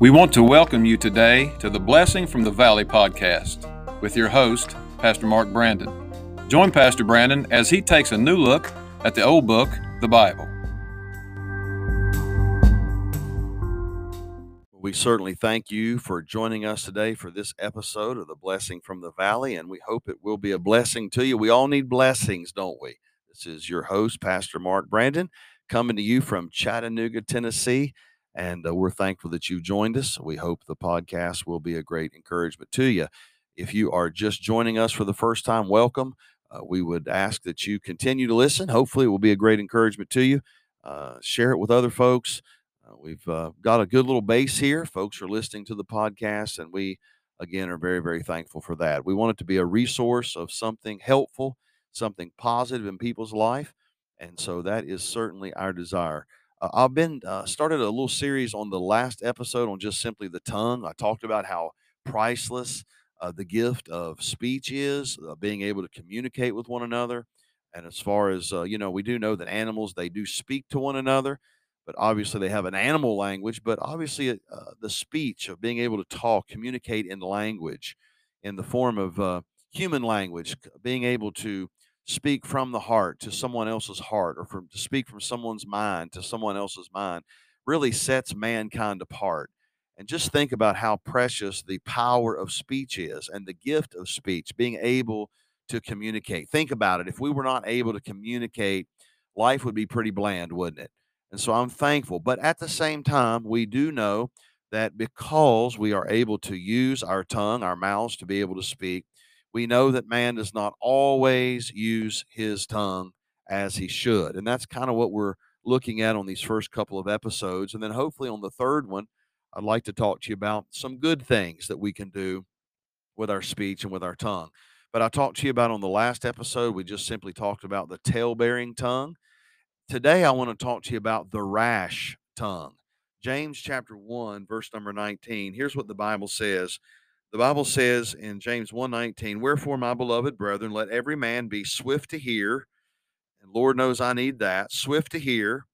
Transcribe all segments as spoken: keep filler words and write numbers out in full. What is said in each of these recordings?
We want to welcome you today to the Blessing from the Valley podcast with your host, Pastor Mark Brandon. Join Pastor Brandon as he takes a new look at the old book, the Bible. We certainly thank you for joining us today for this episode of the Blessing from the Valley, and we hope it will be a blessing to you. We all need blessings, don't we? This is your host, Pastor Mark Brandon, coming to you from Chattanooga, Tennessee. And uh, we're thankful that you've joined us. We hope the podcast will be a great encouragement to you. If you are just joining us for the first time, welcome. Uh, we would ask that you continue to listen. Hopefully, it will be a great encouragement to you. Uh, share it with other folks. Uh, we've uh, got a good little base here. Folks are listening to the podcast, and we, again, are very, very thankful for that. We want it to be a resource of something helpful, something positive in people's life. And so that is certainly our desire. I've been uh, started a little series on the last episode on just simply the tongue. I talked about how priceless uh, the gift of speech is, uh, being able to communicate with one another. And as far as, uh, you know, we do know that animals, they do speak to one another, but obviously they have an animal language. But obviously uh, the speech of being able to talk, communicate in language, in the form of uh, human language, being able to speak from the heart to someone else's heart, or from to speak from someone's mind to someone else's mind, really sets mankind apart. And just think about how precious the power of speech is and the gift of speech, being able to communicate. Think about it. If we were not able to communicate, life would be pretty bland, wouldn't it? And so I'm thankful. But at the same time, we do know that because we are able to use our tongue, our mouths, to be able to speak, we know that man does not always use his tongue as he should. And that's kind of what we're looking at on these first couple of episodes. And then hopefully on the third one, I'd like to talk to you about some good things that we can do with our speech and with our tongue. But I talked to you about on the last episode, we just simply talked about the tale-bearing tongue. Today, I want to talk to you about the rash tongue. James chapter one, verse number nineteen. Here's what the Bible says. The Bible says in James one nineteen, "Wherefore, my beloved brethren, let every man be swift to hear." And Lord knows I need that. Swift to hear.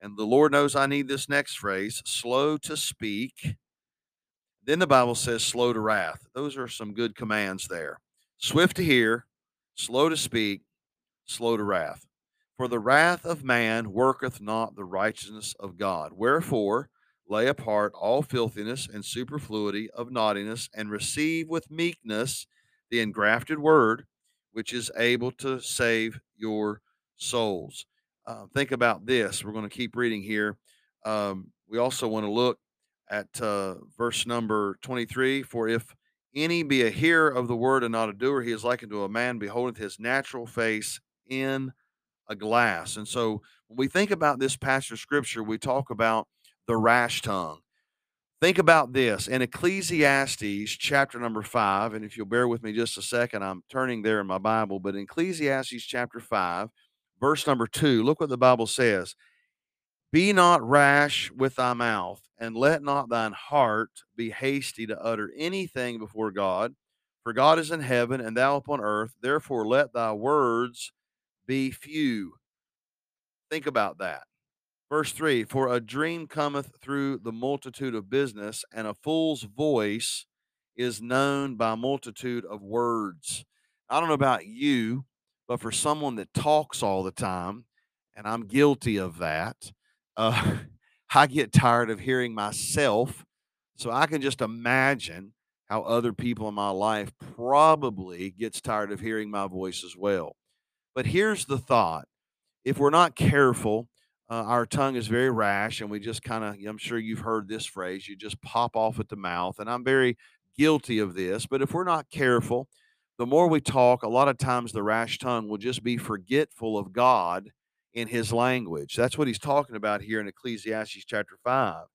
And the Lord knows I need this next phrase, slow to speak. Then the Bible says slow to wrath. Those are some good commands there. Swift to hear, slow to speak, slow to wrath. "For the wrath of man worketh not the righteousness of God. Wherefore, lay apart all filthiness and superfluity of naughtiness, and receive with meekness the engrafted word, which is able to save your souls." Uh, think about this. We're going to keep reading here. Um, we also want to look at uh, verse number twenty-three. "For if any be a hearer of the word and not a doer, he is like unto a man beholdeth his natural face in a glass." And so when we think about this passage of Scripture, we talk about the rash tongue. Think about this. In Ecclesiastes chapter number five, and if you'll bear with me just a second, I'm turning there in my Bible, but in Ecclesiastes chapter five, verse number two, look what the Bible says. "Be not rash with thy mouth, and let not thine heart be hasty to utter anything before God. For God is in heaven, and thou upon earth. Therefore let thy words be few." Think about that. Verse three, "For a dream cometh through the multitude of business, and a fool's voice is known by multitude of words." I don't know about you, but for someone that talks all the time, and I'm guilty of that, uh, I get tired of hearing myself. So I can just imagine how other people in my life probably gets tired of hearing my voice as well. But here's the thought. If we're not careful, Uh, our tongue is very rash, and we just kind of, I'm sure you've heard this phrase, you just pop off at the mouth, and I'm very guilty of this. But if we're not careful, the more we talk, a lot of times the rash tongue will just be forgetful of God in his language. That's what he's talking about here in Ecclesiastes chapter five.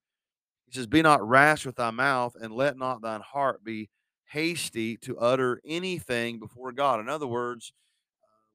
He says, "Be not rash with thy mouth, and let not thine heart be hasty to utter anything before God." In other words,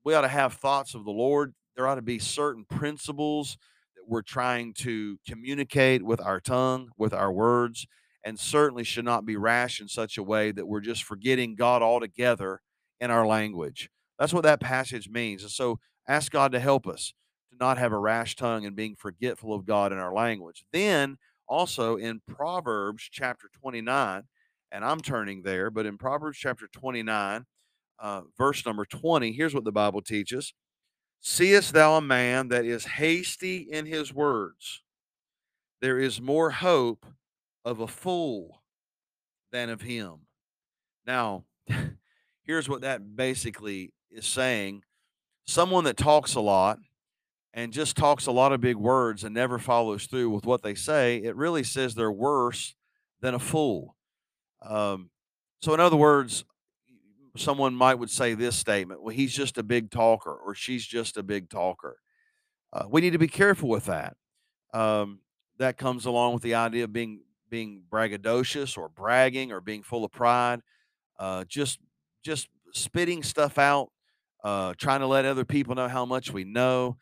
we ought to have thoughts of the Lord. There ought to be certain principles that we're trying to communicate with our tongue, with our words, and certainly should not be rash in such a way that we're just forgetting God altogether in our language. That's what that passage means. And so ask God to help us to not have a rash tongue and being forgetful of God in our language. Then Also in Proverbs chapter twenty-nine, and I'm turning there, but in Proverbs chapter twenty-nine, uh, verse number twenty, here's what the Bible teaches. Seest thou a man that is hasty in his words? There is more hope of a fool than of him. Now, here's what that basically is saying. Someone that talks a lot and just talks a lot of big words and never follows through with what they say, it really says they're worse than a fool. Um, so in other words, someone might would say this statement, well, he's just a big talker, or she's just a big talker. Uh, we need to be careful with that. Um, that comes along with the idea of being being braggadocious or bragging or being full of pride, uh, just just spitting stuff out, uh, trying to let other people know how much we know.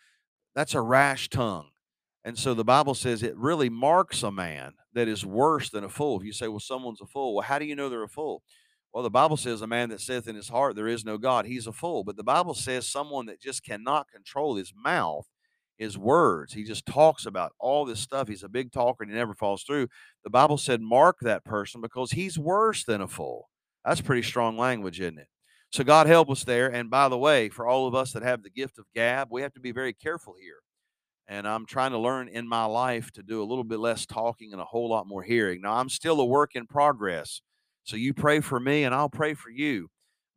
That's a rash tongue. And so the Bible says it really marks a man that is worse than a fool. If you say, well, someone's a fool. Well, how do you know they're a fool? Well, the Bible says a man that saith in his heart, there is no God, he's a fool. But the Bible says someone that just cannot control his mouth, his words. He just talks about all this stuff. He's a big talker and he never falls through. The Bible said mark that person because he's worse than a fool. That's pretty strong language, isn't it? So God help us there. And by the way, for all of us that have the gift of gab, we have to be very careful here. And I'm trying to learn in my life to do a little bit less talking and a whole lot more hearing. Now, I'm still a work in progress. So you pray for me and I'll pray for you.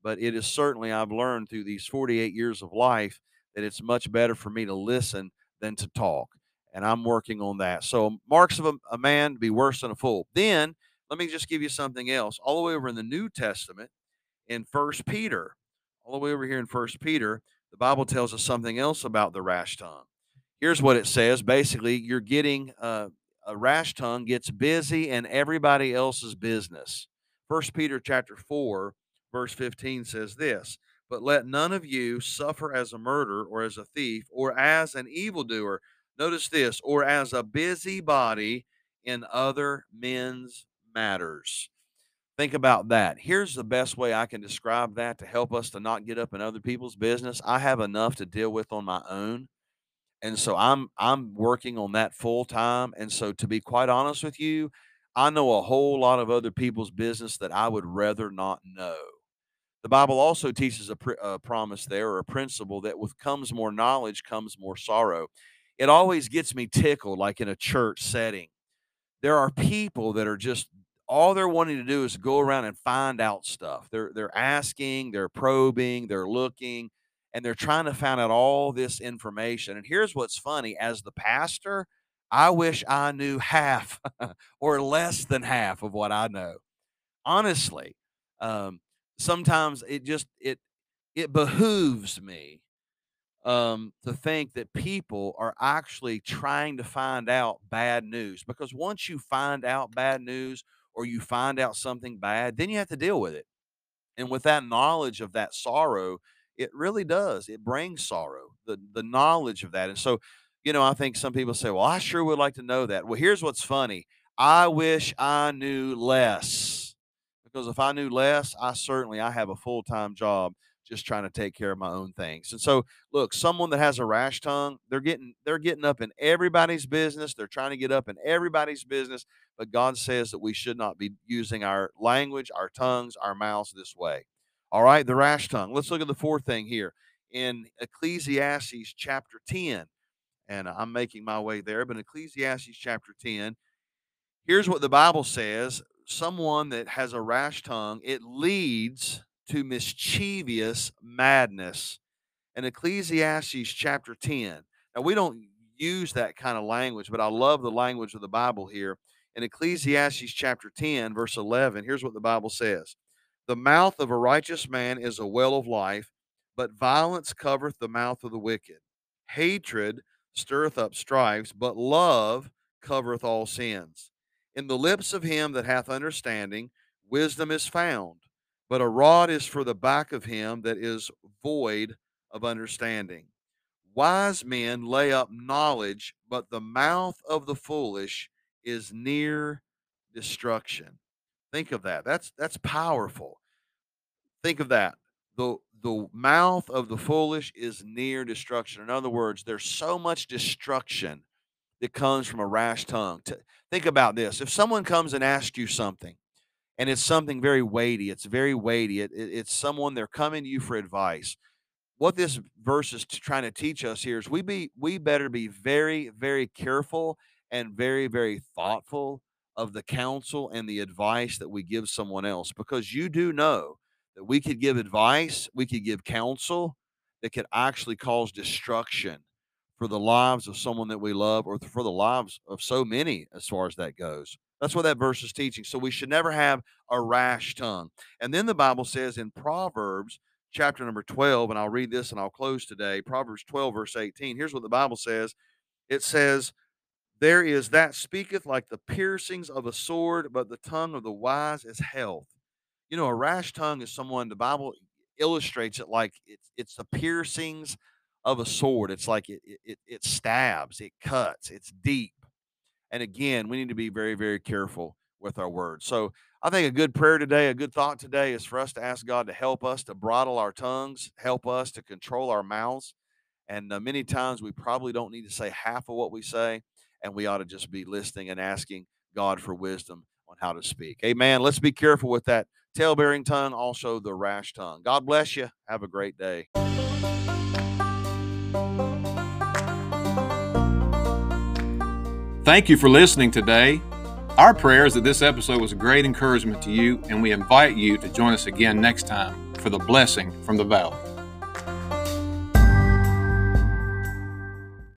But it is certainly, I've learned through these forty-eight years of life that it's much better for me to listen than to talk. And I'm working on that. So marks of a, a man be worse than a fool. Then let me just give you something else. All the way over in the New Testament, in First Peter, all the way over here in First Peter, the Bible tells us something else about the rash tongue. Here's what it says. Basically, you're getting uh, a rash tongue gets busy in everybody else's business. First Peter chapter four, verse fifteen says this, but let none of you suffer as a murderer or as a thief or as an evildoer. Notice this, or as a busybody in other men's matters. Think about that. Here's the best way I can describe that to help us to not get up in other people's business. I have enough to deal with on my own. And so I'm, I'm working on that full time. And so to be quite honest with you, I know a whole lot of other people's business that I would rather not know. The Bible also teaches a, pr a promise there, or a principle, that with comes more knowledge comes more sorrow. It always gets me tickled, like in a church setting. There are people that are just, all they're wanting to do is go around and find out stuff. They're, they're asking, they're probing, they're looking, and they're trying to find out all this information. And here's what's funny. As the pastor, I wish I knew half or less than half of what I know. Honestly, um, sometimes it just, it, it behooves me um, to think that people are actually trying to find out bad news, because once you find out bad news or you find out something bad, then you have to deal with it. And with that knowledge of that sorrow, it really does. It brings sorrow, the, the knowledge of that. And so, you know, I think some people say, well, I sure would like to know that. Well, here's what's funny. I wish I knew less, because if I knew less, I certainly, I have a full-time job just trying to take care of my own things. And so look, someone that has a rash tongue, they're getting, they're getting up in everybody's business. They're trying to get up in everybody's business, but God says that we should not be using our language, our tongues, our mouths this way. All right, the rash tongue. Let's look at the fourth thing here in Ecclesiastes chapter ten. And I'm making my way there, but in Ecclesiastes chapter ten, here's what the Bible says. Someone that has a rash tongue, it leads to mischievous madness. In Ecclesiastes chapter ten. Now, we don't use that kind of language, but I love the language of the Bible here. In Ecclesiastes chapter ten, verse eleven, here's what the Bible says. The mouth of a righteous man is a well of life, but violence covereth the mouth of the wicked. Hatred stirreth up strifes, but love covereth all sins. In the lips of him that hath understanding, wisdom is found, but a rod is for the back of him that is void of understanding. Wise men lay up knowledge, but the mouth of the foolish is near destruction. Think of that. That's, that's powerful. Think of that. The, the mouth of the foolish is near destruction. In other words, there's so much destruction that comes from a rash tongue. T- think about this. If someone comes and asks you something, and it's something very weighty, it's very weighty, it, it, it's someone, they're coming to you for advice. What this verse is t- trying to teach us here is we be we better be very, very careful and very, very thoughtful of the counsel and the advice that we give someone else, because you do know that we could give advice, we could give counsel that could actually cause destruction for the lives of someone that we love, or for the lives of so many as far as that goes. That's what that verse is teaching. So we should never have a rash tongue. And then the Bible says in Proverbs chapter number twelve, and I'll read this and I'll close today, Proverbs twelve, verse eighteen. Here's what the Bible says. It says, "There is that speaketh like the piercings of a sword, but the tongue of the wise is health." You know, a rash tongue is someone, the Bible illustrates it like it's, it's the piercings of a sword. It's like it, it, it stabs, it cuts, it's deep. And again, we need to be very, very careful with our words. So I think a good prayer today, a good thought today, is for us to ask God to help us to bridle our tongues, help us to control our mouths. And uh, many times we probably don't need to say half of what we say, and we ought to just be listening and asking God for wisdom on how to speak. Amen. Let's be careful with that tail-bearing tongue, also the rash tongue. God bless you. Have a great day. Thank you for listening today. Our prayer is that this episode was a great encouragement to you, and we invite you to join us again next time for the Blessing from the Valley.